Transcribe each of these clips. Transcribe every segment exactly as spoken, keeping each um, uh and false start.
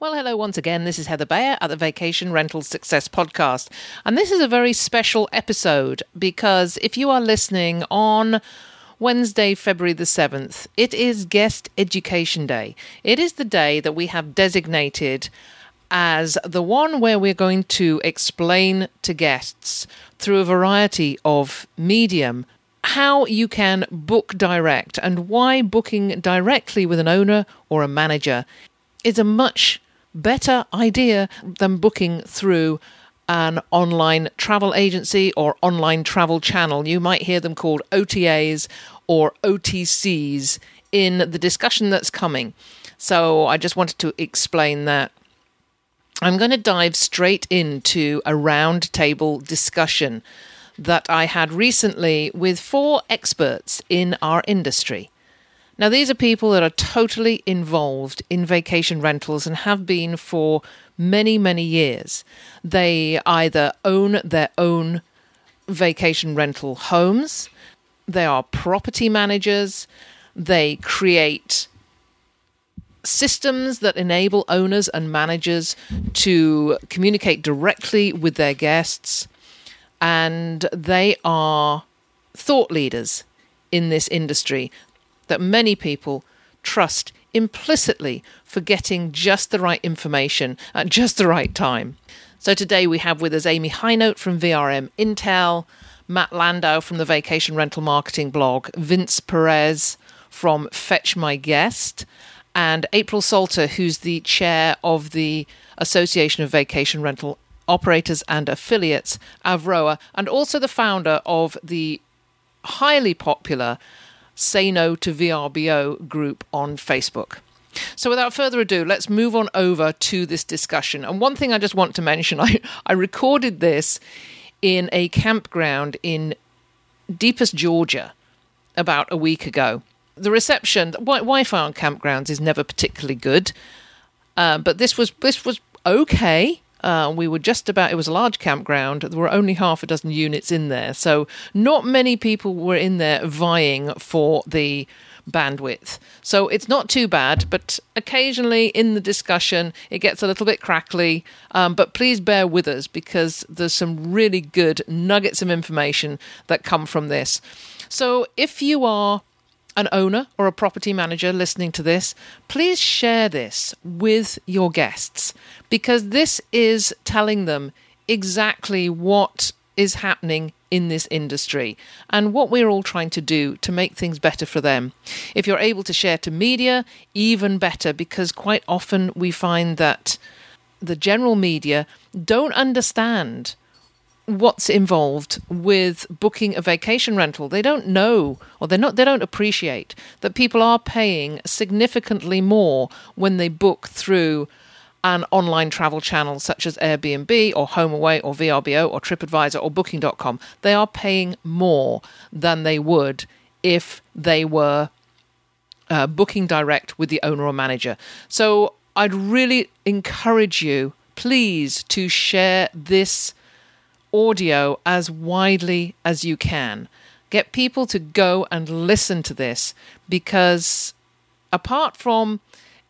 Well, hello once again. This is Heather Bayer at the Vacation Rental Success Podcast. And this is a very special episode because if you are listening on Wednesday, February the seventh, it is Guest Education Day. It is the day that we have designated as the one where we're going to explain to guests through a variety of medium how you can book direct and why booking directly with an owner or a manager is a much better idea than booking through an online travel agency or online travel channel. You might hear them called O T As or O T Cs in the discussion that's coming. So I just wanted to explain that. I'm going to dive straight into a roundtable discussion that I had recently with four experts in our industry. Now, these are people that are totally involved in vacation rentals and have been for many, many years. They either own their own vacation rental homes, they are property managers, they create systems that enable owners and managers to communicate directly with their guests, and they are thought leaders in this industry that many people trust implicitly for getting just the right information at just the right time. So today we have with us Amy Hynote from V R M Intel, Matt Landau from the Vacation Rental Marketing blog, Vince Perez from Fetch My Guest, and April Salter, who's the chair of the Association of Vacation Rental Operators and Affiliates, Avroa, and also the founder of the highly popular Say No to V R B O group on Facebook. So without further ado, let's move on over to this discussion. And one thing I just want to mention, I, I recorded this in a campground in Deepest, Georgia, about a week ago. The reception, Wi-Fi on campgrounds is never particularly good, uh, but this was this was okay. Uh, we were just about, it was a large campground. There were only half a dozen units in there. So not many people were in there vying for the bandwidth. So it's not too bad, but occasionally in the discussion, it gets a little bit crackly. Um, but please bear with us because there's some really good nuggets of information that come from this. So if you are an owner or a property manager listening to this, please share this with your guests because this is telling them exactly what is happening in this industry and what we're all trying to do to make things better for them. If you're able to share to media, even better, because quite often we find that the general media don't understand what's involved with booking a vacation rental. They don't know, or they're not, they don't appreciate that people are paying significantly more when they book through an online travel channel such as Airbnb or HomeAway or V R B O or TripAdvisor or Booking dot com. They are paying more than they would if they were uh, booking direct with the owner or manager. So I'd really encourage you, please, to share this audio as widely as you can. Get people to go and listen to this because apart from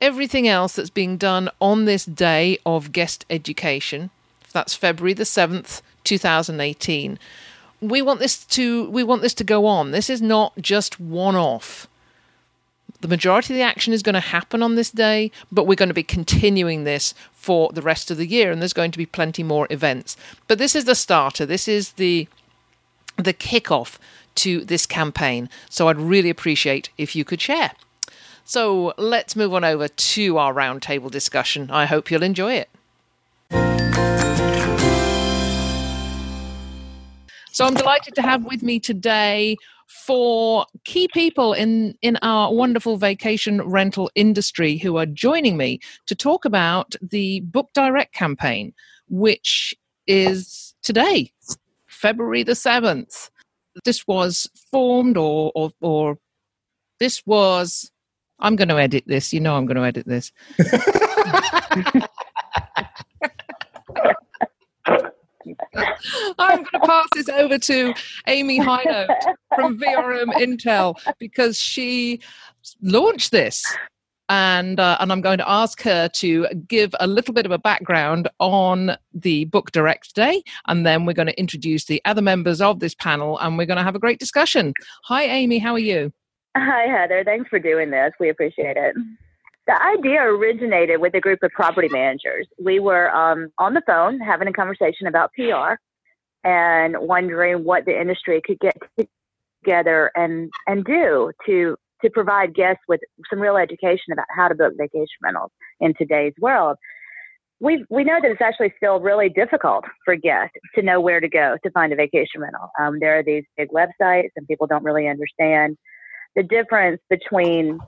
everything else that's being done on this day of guest education, that's February the seventh, two thousand eighteen, we want this to we want this to go on. This is not just one off. The majority of the action is going to happen on this day, but we're going to be continuing this for the rest of the year, and there's going to be plenty more events. But this is the starter. This is the the kickoff to this campaign. So I'd really appreciate if you could share. So let's move on over to our roundtable discussion. I hope you'll enjoy it. So I'm delighted to have with me today four key people in, in our wonderful vacation rental industry who are joining me to talk about the Book Direct campaign, which is today, February the seventh. This was formed or, or, or this was, I'm going to edit this. You know, I'm going to edit this. I'm going to pass this over to Amy Hynote from V R M Intel because she launched this, and uh, and I'm going to ask her to give a little bit of a background on the Book Direct Day, and then we're going to introduce the other members of this panel, and we're going to have a great discussion. Hi, Amy. How are you? Hi, Heather. Thanks for doing this. We appreciate it. The idea originated with a group of property managers. We were um, on the phone having a conversation about P R and wondering what the industry could get together and, and do to, to provide guests with some real education about how to book vacation rentals in today's world. We we know that it's actually still really difficult for guests to know where to go to find a vacation rental. Um, there are these big websites and people don't really understand the difference between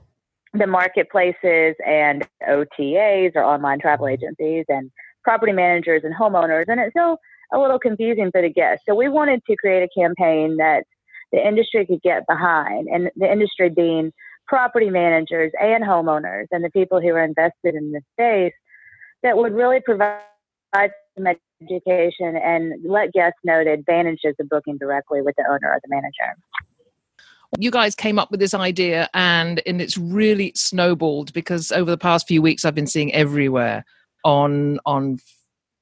the marketplaces and O T As or online travel agencies and property managers and homeowners. And it's still a little confusing for the guests. So we wanted to create a campaign that the industry could get behind, and the industry being property managers and homeowners and the people who are invested in this space, that would really provide some education and let guests know the advantages of booking directly with the owner or the manager. You guys came up with this idea, and, and it's really snowballed because over the past few weeks, I've been seeing everywhere on on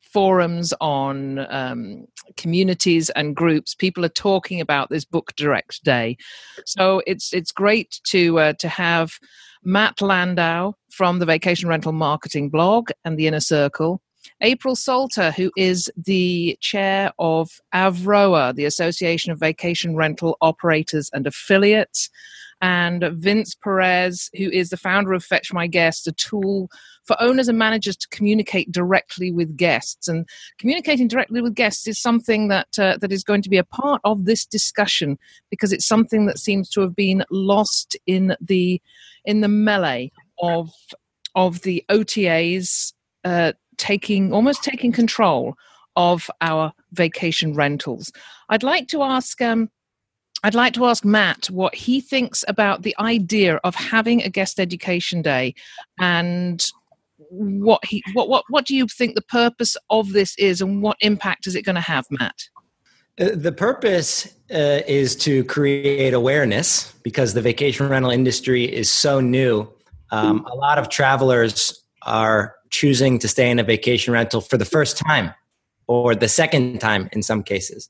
forums, on um, communities and groups, people are talking about this Book Direct Day. So it's it's great to uh, to have Matt Landau from the Vacation Rental Marketing blog and the Inner Circle, April Salter, who is the chair of Avroa, the Association of Vacation Rental Operators and Affiliates, and Vince Perez, who is the founder of Fetch My Guest, a tool for owners and managers to communicate directly with guests. And communicating directly with guests is something that uh, that is going to be a part of this discussion because it's something that seems to have been lost in the in the melee of of the O T As. Uh, taking almost taking control of our vacation rentals. I'd like to ask um, I'd like to ask Matt what he thinks about the idea of having a guest education day, and what he what what what do you think the purpose of this is, and what impact is it going to have, Matt? Uh, the purpose uh, is to create awareness because the vacation rental industry is so new. Um, a lot of travelers are choosing to stay in a vacation rental for the first time or the second time in some cases.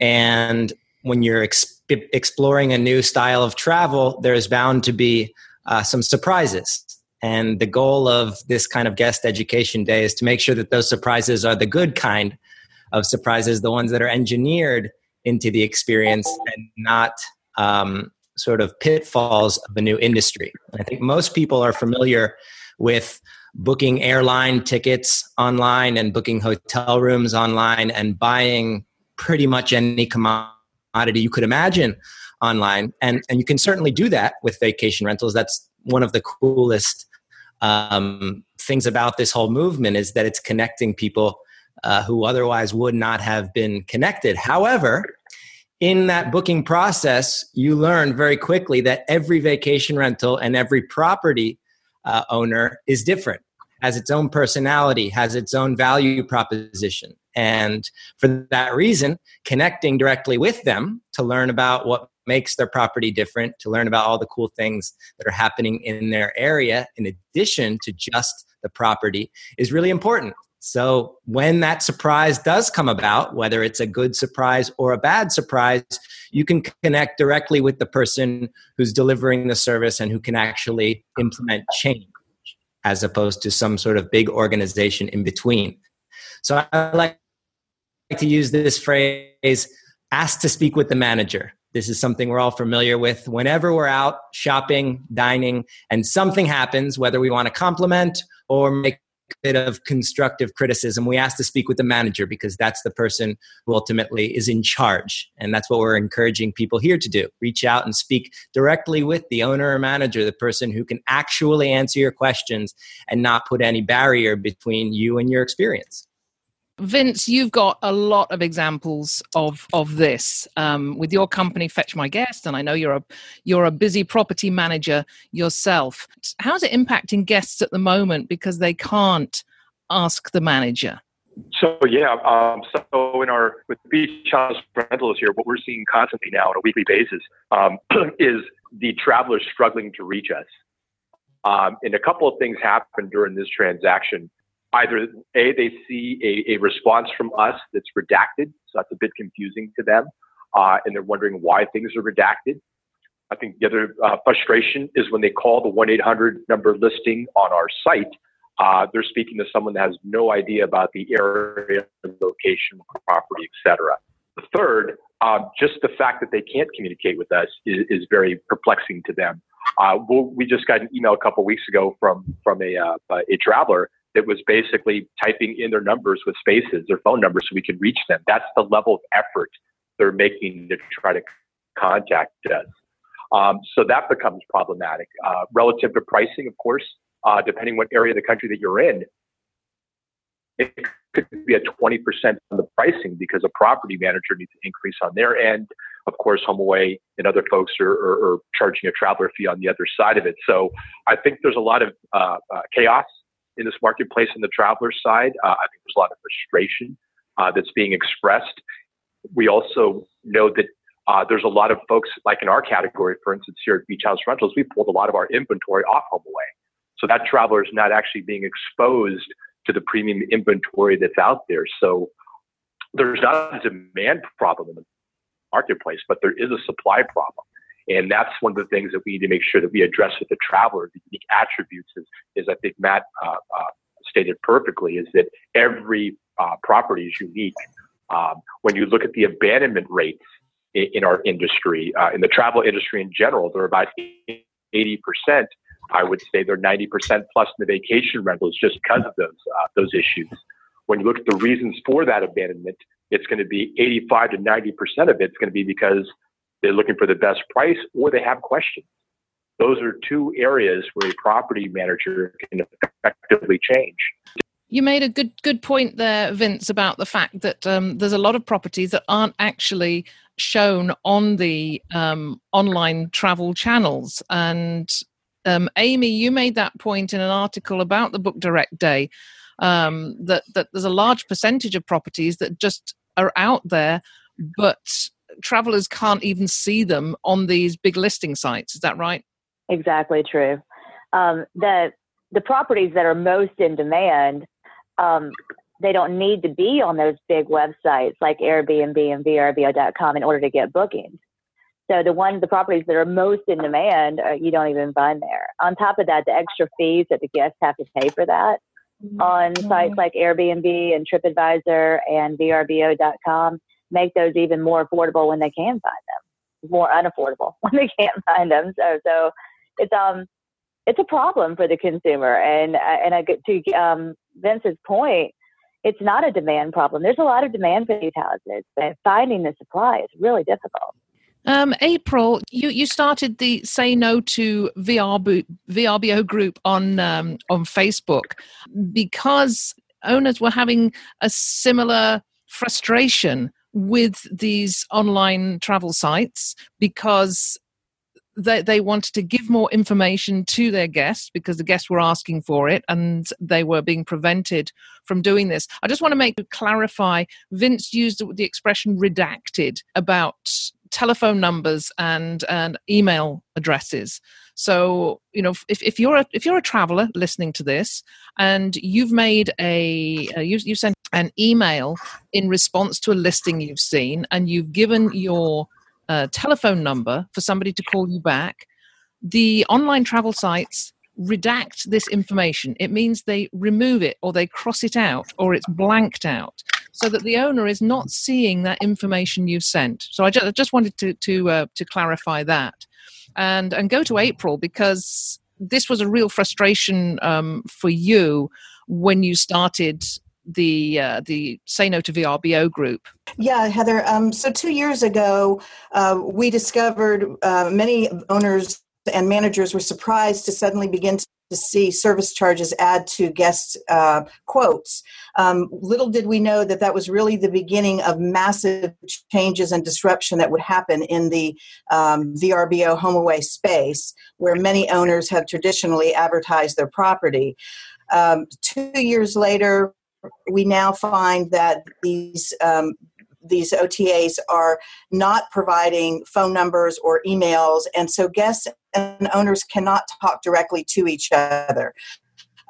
And when you're ex- exploring a new style of travel, there's bound to be uh, some surprises. And the goal of this kind of guest education day is to make sure that those surprises are the good kind of surprises, the ones that are engineered into the experience and not um, sort of pitfalls of a new industry. And I think most people are familiar with booking airline tickets online and booking hotel rooms online and buying pretty much any commodity you could imagine online. And, and you can certainly do that with vacation rentals. That's one of the coolest um, things about this whole movement is that it's connecting people uh, who otherwise would not have been connected. However, in that booking process, you learn very quickly that every vacation rental and every property Uh, owner is different, has its own personality, has its own value proposition. And for that reason, connecting directly with them to learn about what makes their property different, to learn about all the cool things that are happening in their area, in addition to just the property, is really important. So when that surprise does come about, whether it's a good surprise or a bad surprise, you can connect directly with the person who's delivering the service and who can actually implement change as opposed to some sort of big organization in between. So I like to use this phrase, ask to speak with the manager. This is something we're all familiar with. Whenever we're out shopping, dining, and something happens, whether we want to compliment or make bit of constructive criticism, we ask to speak with the manager because that's the person who ultimately is in charge. And that's what we're encouraging people here to do. Reach out and speak directly with the owner or manager, the person who can actually answer your questions and not put any barrier between you and your experience. Vince, you've got a lot of examples of of this um, with your company, Fetch My Guest, and I know you're a you're a busy property manager yourself. How's it impacting guests at the moment because they can't ask the manager? So yeah, um, so in our with Beach House Rentals here, what we're seeing constantly now on a weekly basis um, is the travelers struggling to reach us, um, and a couple of things happened during this transaction. Either A, they see a, a response from us that's redacted, so that's a bit confusing to them, uh, and they're wondering why things are redacted. I think the other uh, frustration is when they call the one eight hundred number listing on our site, uh, they're speaking to someone that has no idea about the area, the location, property, et cetera. The third, uh, just the fact that they can't communicate with us is, is very perplexing to them. Uh, we'll, we just got an email a couple weeks ago from, from a, uh, a traveler that was basically typing in their numbers with spaces, their phone numbers, so we could reach them. That's the level of effort they're making to try to contact us. Um, so that becomes problematic. Uh, relative to pricing, of course, uh, depending what area of the country that you're in, it could be a twenty percent on the pricing because a property manager needs an increase on their end. Of course, HomeAway and other folks are, are, are charging a traveler fee on the other side of it. So I think there's a lot of uh, uh, chaos in this marketplace on the traveler side. Uh, I think there's a lot of frustration uh, that's being expressed. We also know that uh, there's a lot of folks, like in our category, for instance, here at Beach House Rentals, we pulled a lot of our inventory off HomeAway. So that traveler is not actually being exposed to the premium inventory that's out there. So there's not a demand problem in the marketplace, but there is a supply problem. And that's one of the things that we need to make sure that we address with the traveler. The unique attributes is, is I think Matt uh, uh, stated perfectly, is that every uh, property is unique. Um, when you look at the abandonment rates in, in our industry, uh, in the travel industry in general, they're about eighty percent. I would say they're ninety percent plus in the vacation rentals just because of those uh, those issues. When you look at the reasons for that abandonment, it's going to be eighty-five to ninety percent of it's going to be because they're looking for the best price, or they have questions. Those are two areas where a property manager can effectively change. You made a good good point there, Vince, about the fact that um, there's a lot of properties that aren't actually shown on the um, online travel channels. And um, Amy, you made that point in an article about the Book Direct Day, um, that, that there's a large percentage of properties that just are out there, but travelers can't even see them on these big listing sites. Is that right? Exactly true. Um, the the properties that are most in demand, um, they don't need to be on those big websites like Airbnb and V R B O dot com in order to get bookings. So the one the properties that are most in demand, uh, you don't even find there. On top of that, the extra fees that the guests have to pay for that mm-hmm. on sites like Airbnb and TripAdvisor and V R B O dot com. Make those even more affordable when they can find them, more unaffordable when they can't find them. So, so it's um, it's a problem for the consumer. And and I get to um, Vince's point, it's not a demand problem. There's a lot of demand for these houses, but finding the supply is really difficult. Um, April, you, you started the Say No to V R B O group on um, on Facebook because owners were having a similar frustration with these online travel sites because they, they wanted to give more information to their guests because the guests were asking for it and they were being prevented from doing this. I just want to make clarify, Vince used the expression redacted about telephone numbers and, and email addresses. So, you know, if, if you're a, if you're a traveler listening to this and you've made a, uh, you, you sent an email in response to a listing you've seen and you've given your uh, telephone number for somebody to call you back, the online travel sites redact this information. It means they remove it or they cross it out or it's blanked out so that the owner is not seeing that information you've sent. So I just, I just wanted to to, uh, to clarify that and, and go to April because this was a real frustration um, for you when you started the uh, the Say No to V R B O group? Yeah, Heather. Um, so two years ago, uh, we discovered uh, many owners and managers were surprised to suddenly begin to to see service charges add to guest uh, quotes. Um, little did we know that that was really the beginning of massive changes and disruption that would happen in the um, V R B O HomeAway space, where many owners have traditionally advertised their property. Um, two years later, we now find that these um, these O T As are not providing phone numbers or emails, and so guests and owners cannot talk directly to each other.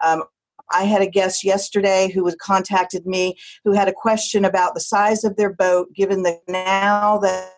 Um, I had a guest yesterday who was contacted me who had a question about the size of their boat, given that now that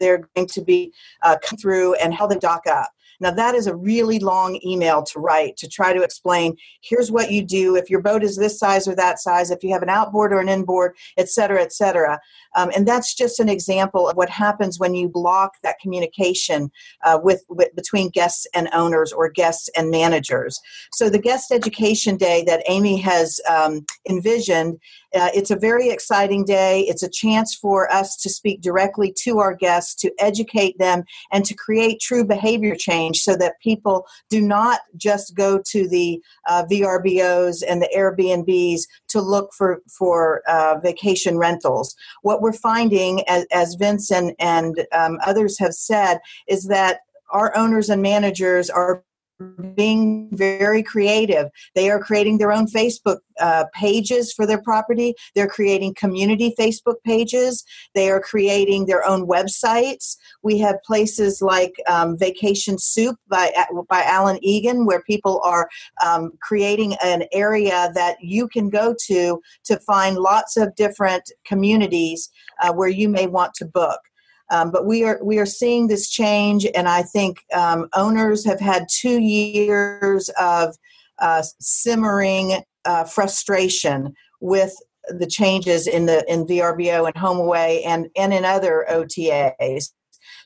they're going to be uh, come through and how they dock up. Now, that is a really long email to write to try to explain, here's what you do if your boat is this size or that size, if you have an outboard or an inboard, et cetera, et cetera. Um, and that's just an example of what happens when you block that communication uh, with, with between guests and owners or guests and managers. So the Guest Education Day that Amy has um, envisioned, uh, it's a very exciting day. It's a chance for us to speak directly to our guests, to educate them, and to create true behavior change, so that people do not just go to the uh, V R B Os and the Airbnbs to look for, for uh, vacation rentals. What we're finding, as, as Vince and, and um, others have said, is that our owners and managers are being very creative. They are creating their own Facebook uh, pages for their property. They're creating community Facebook pages. They are creating their own websites. We have places like um, Vacation Soup by by Alan Egan, where people are um, creating an area that you can go to to find lots of different communities uh, where you may want to book. Um, but we are we are seeing this change, and I think um, owners have had two years of uh, simmering uh, frustration with the changes in the in V R B O and HomeAway and and in other O T As.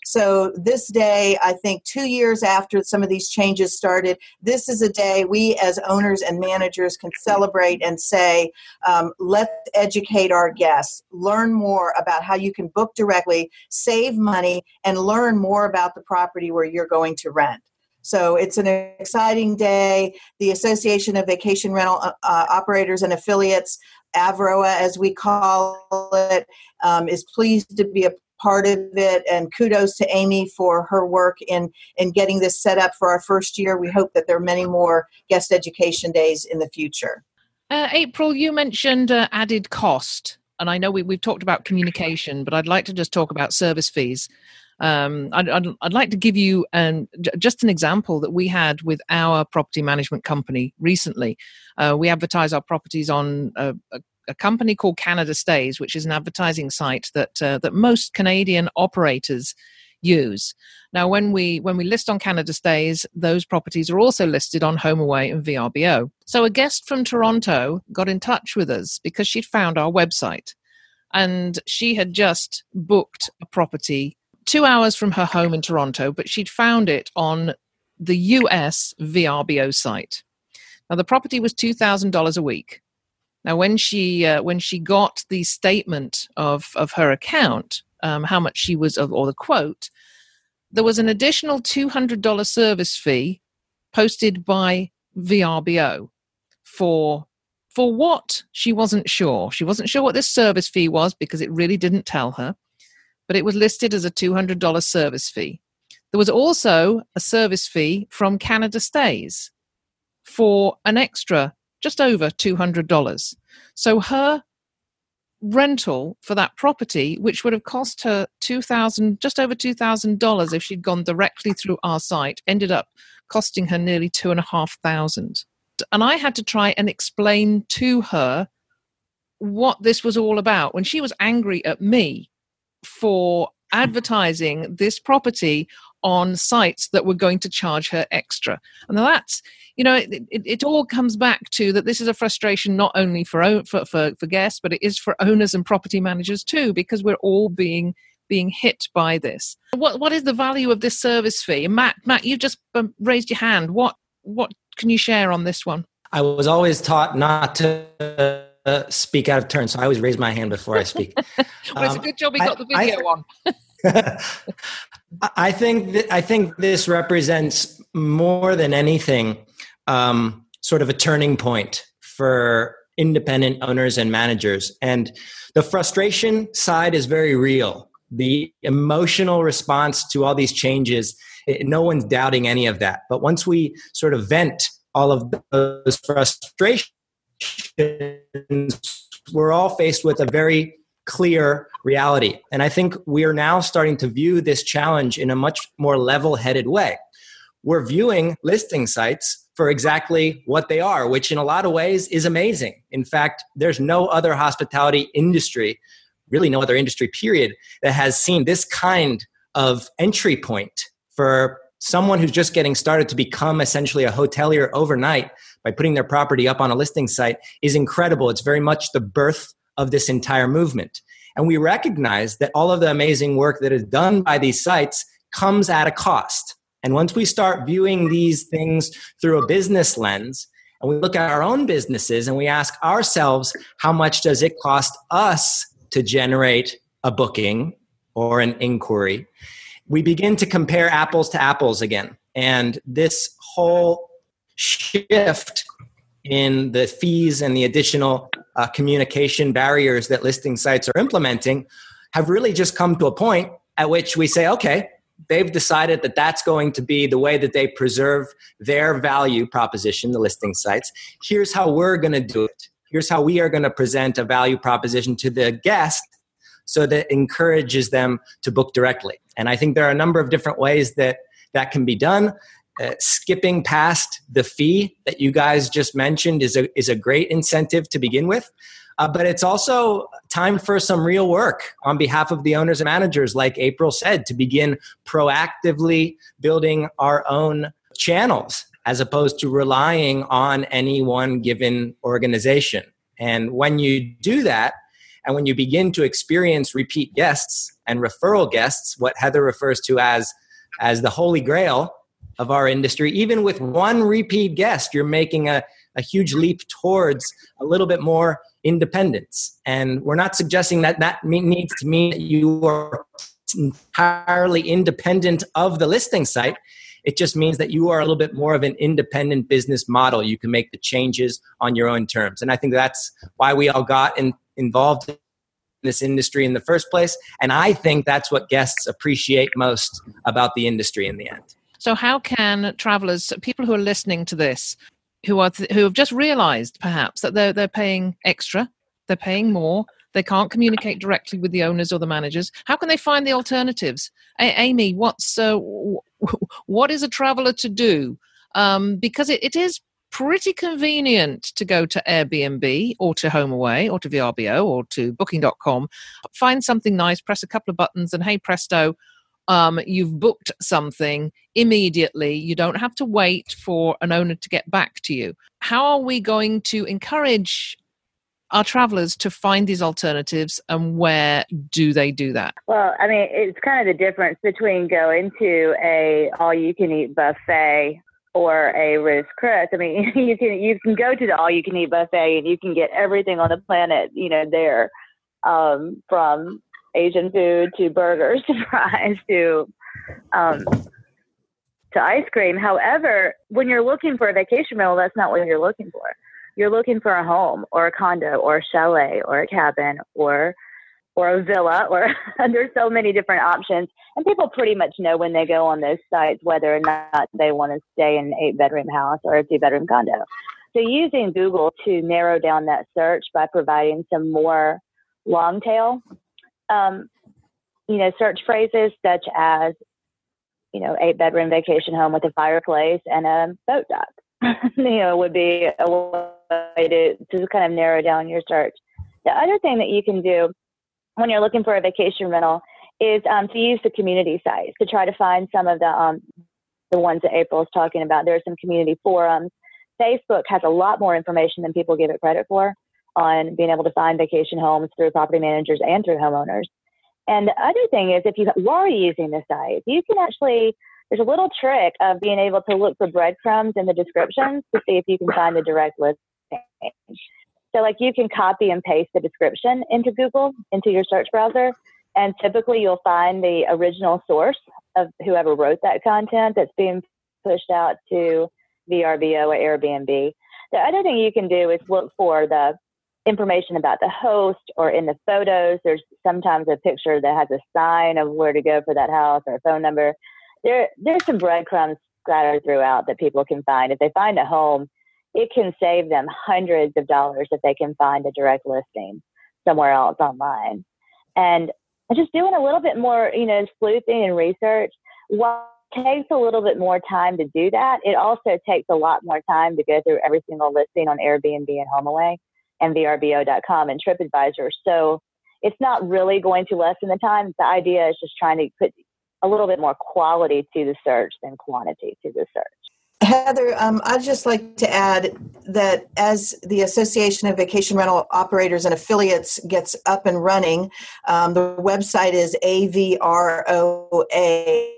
So this day, I think two years after some of these changes started, this is a day we as owners and managers can celebrate and say, um, let's educate our guests, learn more about how you can book directly, save money, and learn more about the property where you're going to rent. So it's an exciting day. The Association of Vacation Rental uh, Operators and Affiliates, Avroa as we call it, um, is pleased to be a part of it, and kudos to Amy for her work in, in getting this set up for our first year. We hope that there are many more Guest Education Days in the future. Uh, April, you mentioned uh, added cost, and I know we, we've talked about communication, but I'd like to just talk about service fees. Um, I'd, I'd, I'd like to give you an, just an example that we had with our property management company recently. Uh, we advertise our properties on a, a a company called Canada Stays, which is an advertising site that uh, that most Canadian operators use. Now, when we when we list on Canada Stays, those properties are also listed on HomeAway and V R B O. So a guest from Toronto got in touch with us because she'd found our website, and she had just booked a property two hours from her home in Toronto, but she'd found it on the U S V R B O site. Now, the property was two thousand dollars a week. Now, when she uh, when she got the statement of, of her account, um, how much she was, of, or the quote, there was an additional two hundred dollars service fee posted by V R B O for, for what she wasn't sure. She wasn't sure what this service fee was because it really didn't tell her, but it was listed as a two hundred dollars service fee. There was also a service fee from Canada Stays for an extra just over two hundred dollars. So her rental for that property, which would have cost her two thousand dollars, just over two thousand dollars if she'd gone directly through our site, ended up costing her nearly two thousand five hundred dollars. And I had to try and explain to her what this was all about when she was angry at me for advertising this property on sites that were going to charge her extra. And that's, you know, it, it, it all comes back to that this is a frustration not only for, for for for guests, but it is for owners and property managers too, because we're all being being hit by this. What what is the value of this service fee? Matt, Matt, you just raised your hand. What what can you share on this one? I was always taught not to uh, speak out of turn. So I always raise my hand before I speak. Well, it's um, a good job we got I, the video I, on. I think th- I think this represents more than anything um, sort of a turning point for independent owners and managers. And the frustration side is very real. The emotional response to all these changes, it, no one's doubting any of that. But once we sort of vent all of those frustrations, we're all faced with a very clear reality. And I think we are now starting to view this challenge in a much more level-headed way. We're viewing listing sites for exactly what they are, which in a lot of ways is amazing. In fact, there's no other hospitality industry, really no other industry period, that has seen this kind of entry point for someone who's just getting started to become essentially a hotelier overnight by putting their property up on a listing site is incredible. It's very much the birth of this entire movement. And we recognize that all of the amazing work that is done by these sites comes at a cost. And once we start viewing these things through a business lens, and we look at our own businesses and we ask ourselves, how much does it cost us to generate a booking or an inquiry? We begin to compare apples to apples again. And this whole shift in the fees and the additional Uh, communication barriers that listing sites are implementing have really just come to a point at which we say, okay, they've decided that that's going to be the way that they preserve their value proposition, the listing sites. Here's how we're going to do it. Here's how we are going to present a value proposition to the guest so that encourages them to book directly. And I think there are a number of different ways that that can be done. Uh, skipping past the fee that you guys just mentioned is a is a great incentive to begin with. Uh, but it's also time for some real work on behalf of the owners and managers, like April said, to begin proactively building our own channels as opposed to relying on any one given organization. And when you do that, and when you begin to experience repeat guests and referral guests, what Heather refers to as as the holy grail of our industry, even with one repeat guest, you're making a, a huge leap towards a little bit more independence. And we're not suggesting that that needs to mean that you are entirely independent of the listing site. It just means that you are a little bit more of an independent business model. You can make the changes on your own terms. And I think that's why we all got in, involved in this industry in the first place. And I think that's what guests appreciate most about the industry in the end. So how can travelers, people who are listening to this, who are th- who have just realized perhaps that they're, they're paying extra, they're paying more, they can't communicate directly with the owners or the managers, how can they find the alternatives? A- Amy, what's, uh, w- what is a traveler to do? Um, because it, it is pretty convenient to go to Airbnb or to HomeAway or to V R B O or to Booking dot com, find something nice, press a couple of buttons and hey presto, Um, you've booked something immediately. You don't have to wait for an owner to get back to you. How are we going to encourage our travelers to find these alternatives, and where do they do that? Well, I mean, it's kind of the difference between going to a all-you-can-eat buffet or a Ruth's Chris. I mean, you can you can go to the all-you-can-eat buffet and you can get everything on the planet, you know, there um, from Asian food to burgers to fries to um, to ice cream. However, when you're looking for a vacation rental, that's not what you're looking for. You're looking for a home or a condo or a chalet or a cabin or or a villa. Or there's so many different options, and people pretty much know when they go on those sites whether or not they want to stay in an eight-bedroom house or a two-bedroom condo. So using Google to narrow down that search by providing some more long tail Um, you know, search phrases such as, you know, eight bedroom vacation home with a fireplace and a boat dock, you know, would be a way to, to kind of narrow down your search. The other thing that you can do when you're looking for a vacation rental is um, to use the community sites to try to find some of the, um, the ones that April's talking about. There are some community forums. Facebook has a lot more information than people give it credit for on being able to find vacation homes through property managers and through homeowners. And the other thing is, if you are using the site, you can actually there's a little trick of being able to look for breadcrumbs in the descriptions to see if you can find the direct listing page. So like you can copy and paste the description into Google, into your search browser, and typically you'll find the original source of whoever wrote that content that's being pushed out to V R B O or Airbnb. The other thing you can do is look for the information about the host, or in the photos, there's sometimes a picture that has a sign of where to go for that house or a phone number. There, there's some breadcrumbs scattered throughout that people can find. If they find a home, it can save them hundreds of dollars if they can find a direct listing somewhere else online. And just doing a little bit more, you know, sleuthing and research, while it takes a little bit more time to do that, it also takes a lot more time to go through every single listing on Airbnb and HomeAway and V R B O dot com and TripAdvisor. So it's not really going to lessen the time. The idea is just trying to put a little bit more quality to the search than quantity to the search. Heather, um, I'd just like to add that as the Association of Vacation Rental Operators and Affiliates gets up and running, um, the website is A V R O A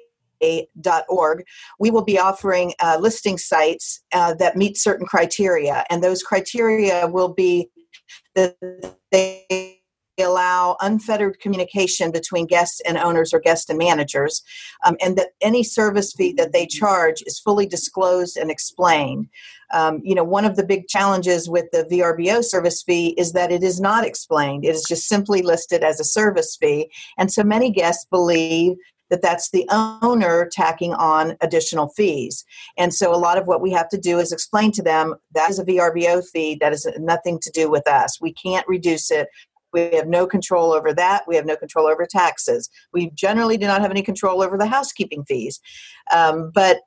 dot org. We will be offering uh, listing sites uh, that meet certain criteria, and those criteria will be that they allow unfettered communication between guests and owners or guests and managers, um, and that any service fee that they charge is fully disclosed and explained. Um, you know, one of the big challenges with the V R B O service fee is that it is not explained. It is just simply listed as a service fee, and so many guests believe that that's the owner tacking on additional fees. And so a lot of what we have to do is explain to them that is a V R B O fee, that has nothing to do with us. We can't reduce it. We have no control over that. We have no control over taxes. We generally do not have any control over the housekeeping fees. Um, but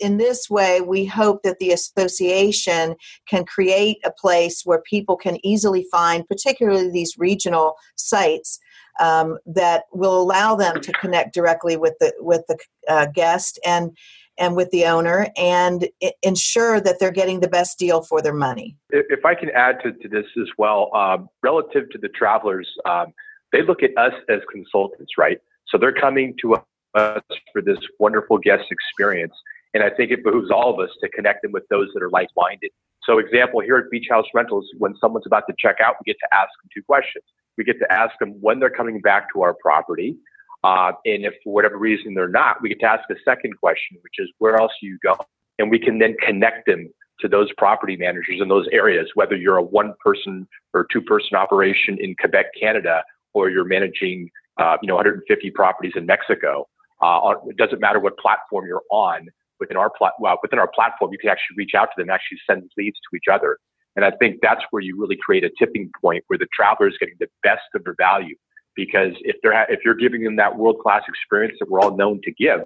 in this way, we hope that the association can create a place where people can easily find, particularly these regional sites, um, that will allow them to connect directly with the with the uh, guest and and with the owner, and I- ensure that they're getting the best deal for their money. If I can add to, to this as well, um, relative to the travelers, um, they look at us as consultants, right? So they're coming to us for this wonderful guest experience, and I think it behooves all of us to connect them with those that are like-minded. So example, here at Beach House Rentals, when someone's about to check out, we get to ask them two questions. We get to ask them when they're coming back to our property. Uh, and if for whatever reason they're not, we get to ask a second question, which is where else do you go? And we can then connect them to those property managers in those areas, whether you're a one person or two person operation in Quebec, Canada, or you're managing, uh, you know, one hundred fifty properties in Mexico. Uh, it doesn't matter what platform you're on. Within our, plat- well, within our platform, you can actually reach out to them and actually send leads to each other. And I think that's where you really create a tipping point where the traveler is getting the best of their value. Because if they're ha- if you're giving them that world-class experience that we're all known to give,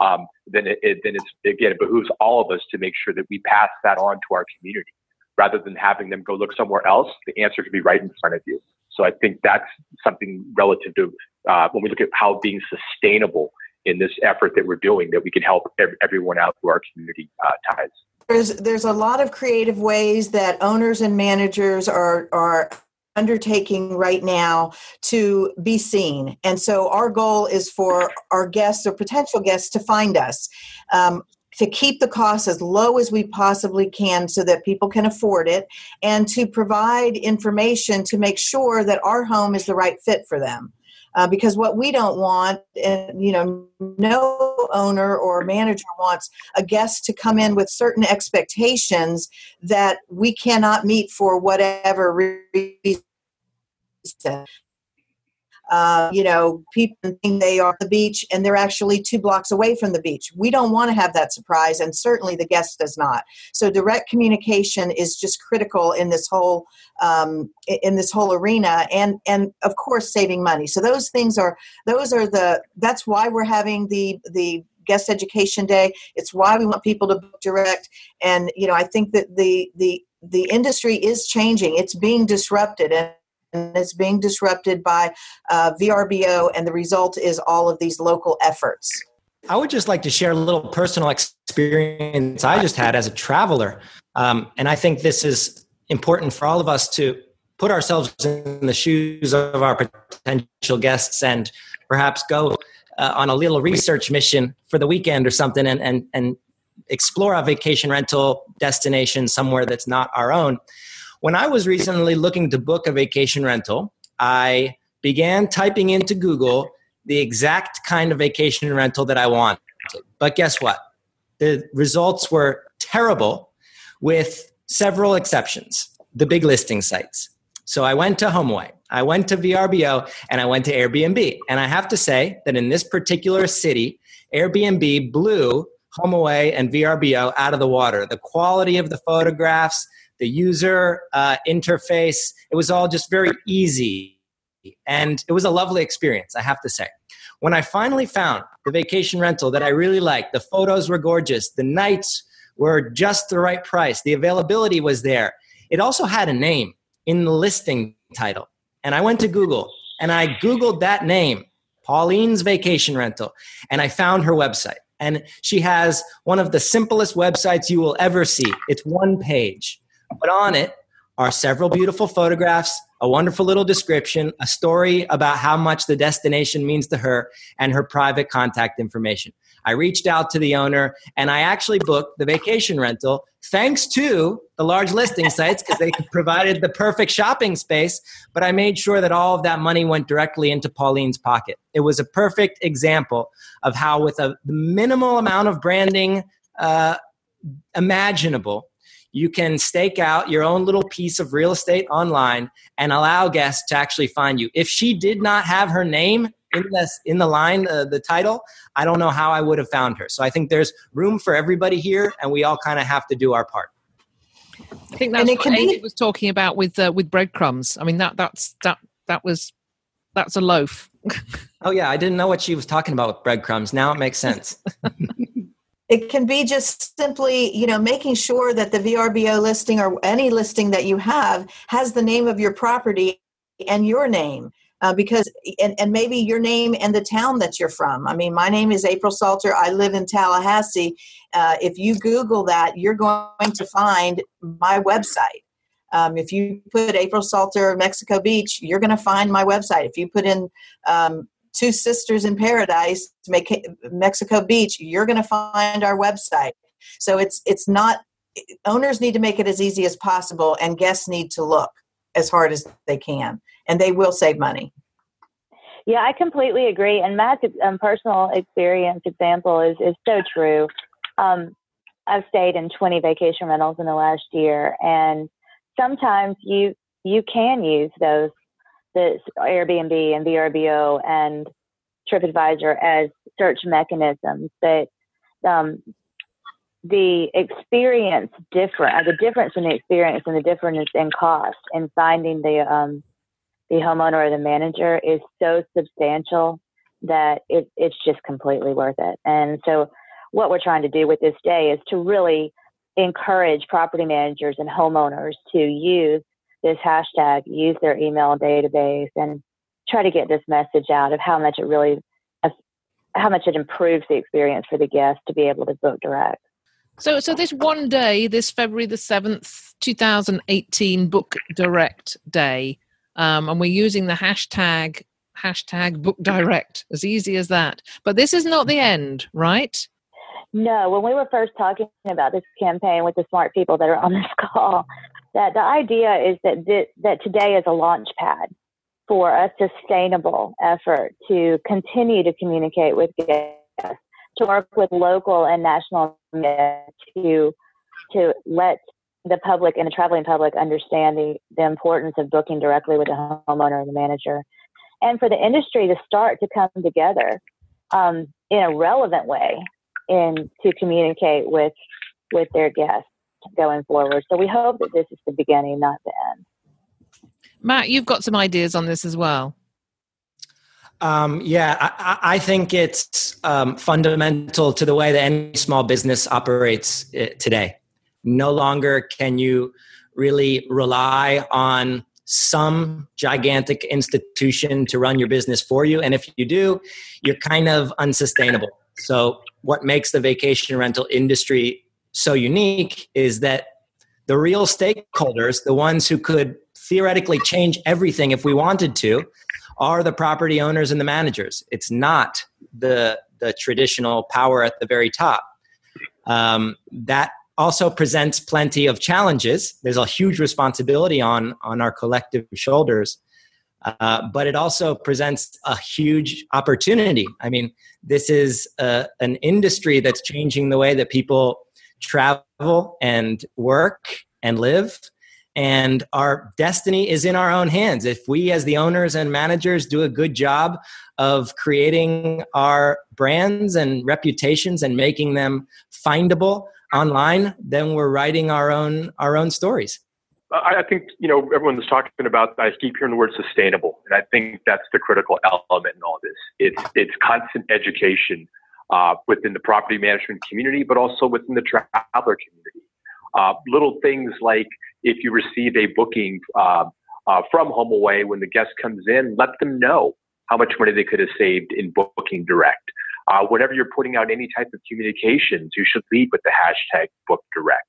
um, then it, it then it's again it behooves all of us to make sure that we pass that on to our community, rather than having them go look somewhere else. The answer could be right in front of you. So I think that's something relative to uh, when we look at how being sustainable in this effort that we're doing, that we can help ev- everyone out through our community uh, ties. There's there's a lot of creative ways that owners and managers are are. undertaking right now to be seen. And so our goal is for our guests or potential guests to find us, um, to keep the cost as low as we possibly can so that people can afford it, and to provide information to make sure that our home is the right fit for them. Uh, because what we don't want, and you know, no owner or manager wants a guest to come in with certain expectations that we cannot meet for whatever reason. Uh, you know, people think they are at the beach and they're actually two blocks away from the beach. We don't want to have that surprise, and certainly the guest does not. So direct communication is just critical in this whole um, in this whole arena, and and of course saving money. So those things are those are the that's why we're having the the guest education day. It's why we want people to book direct, and you know, I think that the the the industry is changing. It's being disrupted, and. And it's being disrupted by uh, V R B O, and the result is all of these local efforts. I would just like to share a little personal experience I just had as a traveler. Um, and I think this is important for all of us to put ourselves in the shoes of our potential guests and perhaps go uh, on a little research mission for the weekend or something and, and, and explore a vacation rental destination somewhere that's not our own. When I was recently looking to book a vacation rental, I began typing into Google the exact kind of vacation rental that I wanted. But guess what? The results were terrible with several exceptions, the big listing sites. So I went to HomeAway, I went to V R B O, and I went to Airbnb. And I have to say that in this particular city, Airbnb blew HomeAway and V R B O out of the water. The quality of the photographs, the user uh, interface, it was all just very easy. And it was a lovely experience, I have to say. When I finally found the vacation rental that I really liked, the photos were gorgeous, the nights were just the right price, the availability was there. It also had a name in the listing title. And I went to Google and I Googled that name, Pauline's Vacation Rental, and I found her website. And she has one of the simplest websites you will ever see. It's one page, but on it are several beautiful photographs, a wonderful little description, a story about how much the destination means to her, and her private contact information. I reached out to the owner, and I actually booked the vacation rental thanks to the large listing sites because they provided the perfect shopping space, but I made sure that all of that money went directly into Pauline's pocket. It was a perfect example of how with a minimal amount of branding uh, imaginable, you can stake out your own little piece of real estate online and allow guests to actually find you. If she did not have her name in this, in the line, uh, the title, I don't know how I would have found her. So I think there's room for everybody here, and we all kind of have to do our part. I think that's what Amy be- was talking about with uh, with breadcrumbs. I mean that that's that that was that's a loaf. Oh yeah, I didn't know what she was talking about with breadcrumbs. Now it makes sense. It can be just simply, you know, making sure that the V R B O listing or any listing that you have has the name of your property and your name, uh, because and, and maybe your name and the town that you're from. I mean, my name is April Salter. I live in Tallahassee. Uh, if you Google that, you're going to find my website. Um, if you put April Salter, Mexico Beach, you're going to find my website. If you put in um, Two Sisters in Paradise, Mexico Beach, you're going to find our website. So it's it's not, owners need to make it as easy as possible, and guests need to look as hard as they can, and they will save money. Yeah, I completely agree. And Matt's um, personal experience example is, is so true. Um, I've stayed in twenty vacation rentals in the last year, and sometimes you you can use those the Airbnb and V R B O and TripAdvisor as search mechanisms, but um, the experience different, the difference in the experience and the difference in cost in finding the um, the homeowner or the manager is so substantial that it, it's just completely worth it. And so, what we're trying to do with this day is to really encourage property managers and homeowners to use this hashtag, use their email database, and try to get this message out of how much it really, how much it improves the experience for the guests to be able to book direct. So, so this one day, this February the seventh, two thousand eighteen Book Direct Day, um, and we're using the hashtag, hashtag Book Direct, as easy as that. But this is not the end, right? No, when we were first talking about this campaign with the smart people that are on this call, that the idea is that th- that today is a launch pad for a sustainable effort to continue to communicate with guests, to work with local and national media to to let the public and the traveling public understand the, the importance of booking directly with the homeowner and the manager, and for the industry to start to come together um, in a relevant way in to communicate with with their guests going forward. So we hope that this is the beginning, not the end. Matt, you've got some ideas on this as well. Um, yeah, I, I think it's um, fundamental to the way that any small business operates today. No longer can you really rely on some gigantic institution to run your business for you. And if you do, you're kind of unsustainable. So what makes the vacation rental industry so unique is that the real stakeholders, the ones who could theoretically change everything if we wanted to, are the property owners and the managers. It's not the the traditional power at the very top. Um, that also presents plenty of challenges. There's a huge responsibility on on our collective shoulders, uh, but it also presents a huge opportunity. I mean, this is a, an industry that's changing the way that people travel and work and live. And our destiny is in our own hands. If we as the owners and managers do a good job of creating our brands and reputations and making them findable online, then we're writing our own our own stories. I think, you know, everyone that's talking about, I keep hearing the word sustainable. And I think that's the critical element in all this. It's, it's constant education uh, within the property management community, but also within the traveler community. Uh, little things like if you receive a booking uh, uh, from HomeAway, when the guest comes in, let them know how much money they could have saved in Booking Direct. Uh, whenever you're putting out any type of communications, you should lead with the hashtag Book Direct.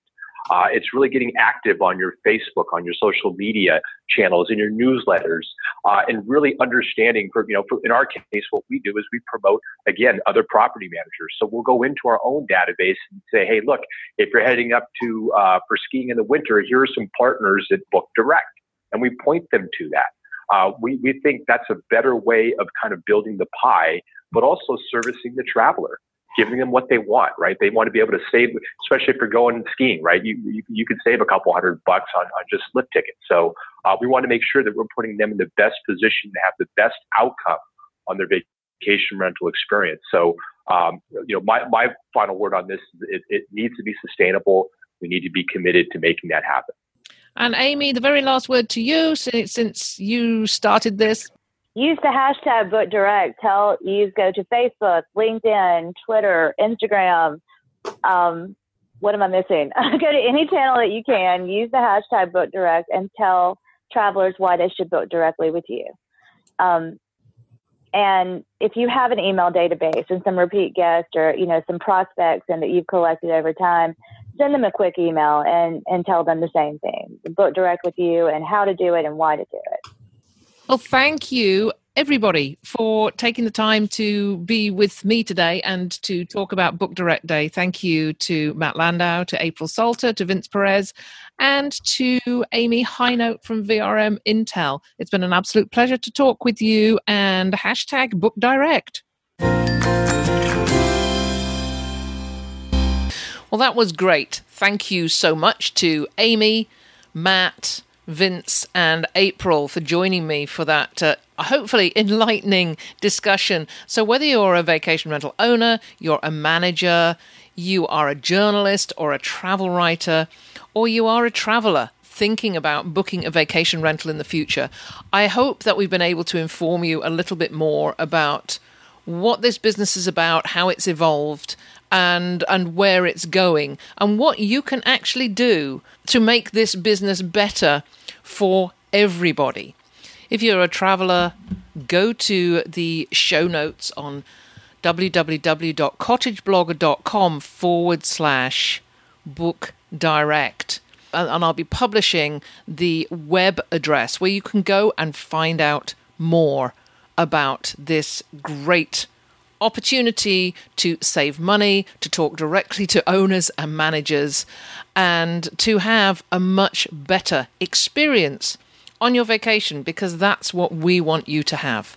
Uh, it's really getting active on your Facebook, on your social media channels, in your newsletters, uh, and really understanding, for, you know, for, in our case, what we do is we promote, again, other property managers. So we'll go into our own database and say, hey, look, if you're heading up to uh, for skiing in the winter, here are some partners that Book Direct. And we point them to that. Uh, we, we think that's a better way of kind of building the pie, but also servicing the traveler. Giving them what they want, right? They want to be able to save, especially if you're going skiing, right? You you, you could save a couple hundred bucks on, on just lift tickets. So uh, we want to make sure that we're putting them in the best position to have the best outcome on their vacation rental experience. So, um, you know, my, my final word on this, it, it needs to be sustainable. We need to be committed to making that happen. And Amy, the very last word to you since, since you started this. Use the hashtag Book Direct. Tell you go to Facebook, LinkedIn, Twitter, Instagram. Um, what am I missing? Go to any channel that you can. Use the hashtag Book Direct and tell travelers why they should book directly with you. Um, and if you have an email database and some repeat guests or you know some prospects and that you've collected over time, send them a quick email and and tell them the same thing. Book Direct with you and how to do it and why to do it. Well, thank you, everybody, for taking the time to be with me today and to talk about Book Direct Day. Thank you to Matt Landau, to April Salter, to Vince Perez, and to Amy Hynote from V R M Intel. It's been an absolute pleasure to talk with you, and hashtag Book Direct. Well, that was great. Thank you so much to Amy, Matt, Vince and April for joining me for that uh, hopefully enlightening discussion. So whether you're a vacation rental owner, you're a manager, you are a journalist or a travel writer, or you are a traveler thinking about booking a vacation rental in the future, I hope that we've been able to inform you a little bit more about what this business is about, how it's evolved, and and where it's going, and what you can actually do to make this business better for everybody. If you're a traveler, go to the show notes on www.cottageblogger.com forward slash book direct. And, and I'll be publishing the web address where you can go and find out more about this great opportunity to save money, to talk directly to owners and managers, and to have a much better experience on your vacation, because that's what we want you to have.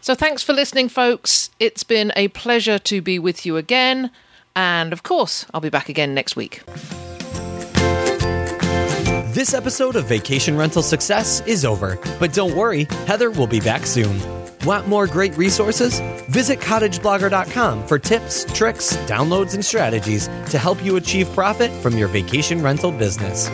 So thanks for listening, folks. It's been a pleasure to be with you again. And of course, I'll be back again next week. This episode of Vacation Rental Success is over, but don't worry, Heather will be back soon. Want more great resources? Visit cottage blogger dot com for tips, tricks, downloads, and strategies to help you achieve profit from your vacation rental business.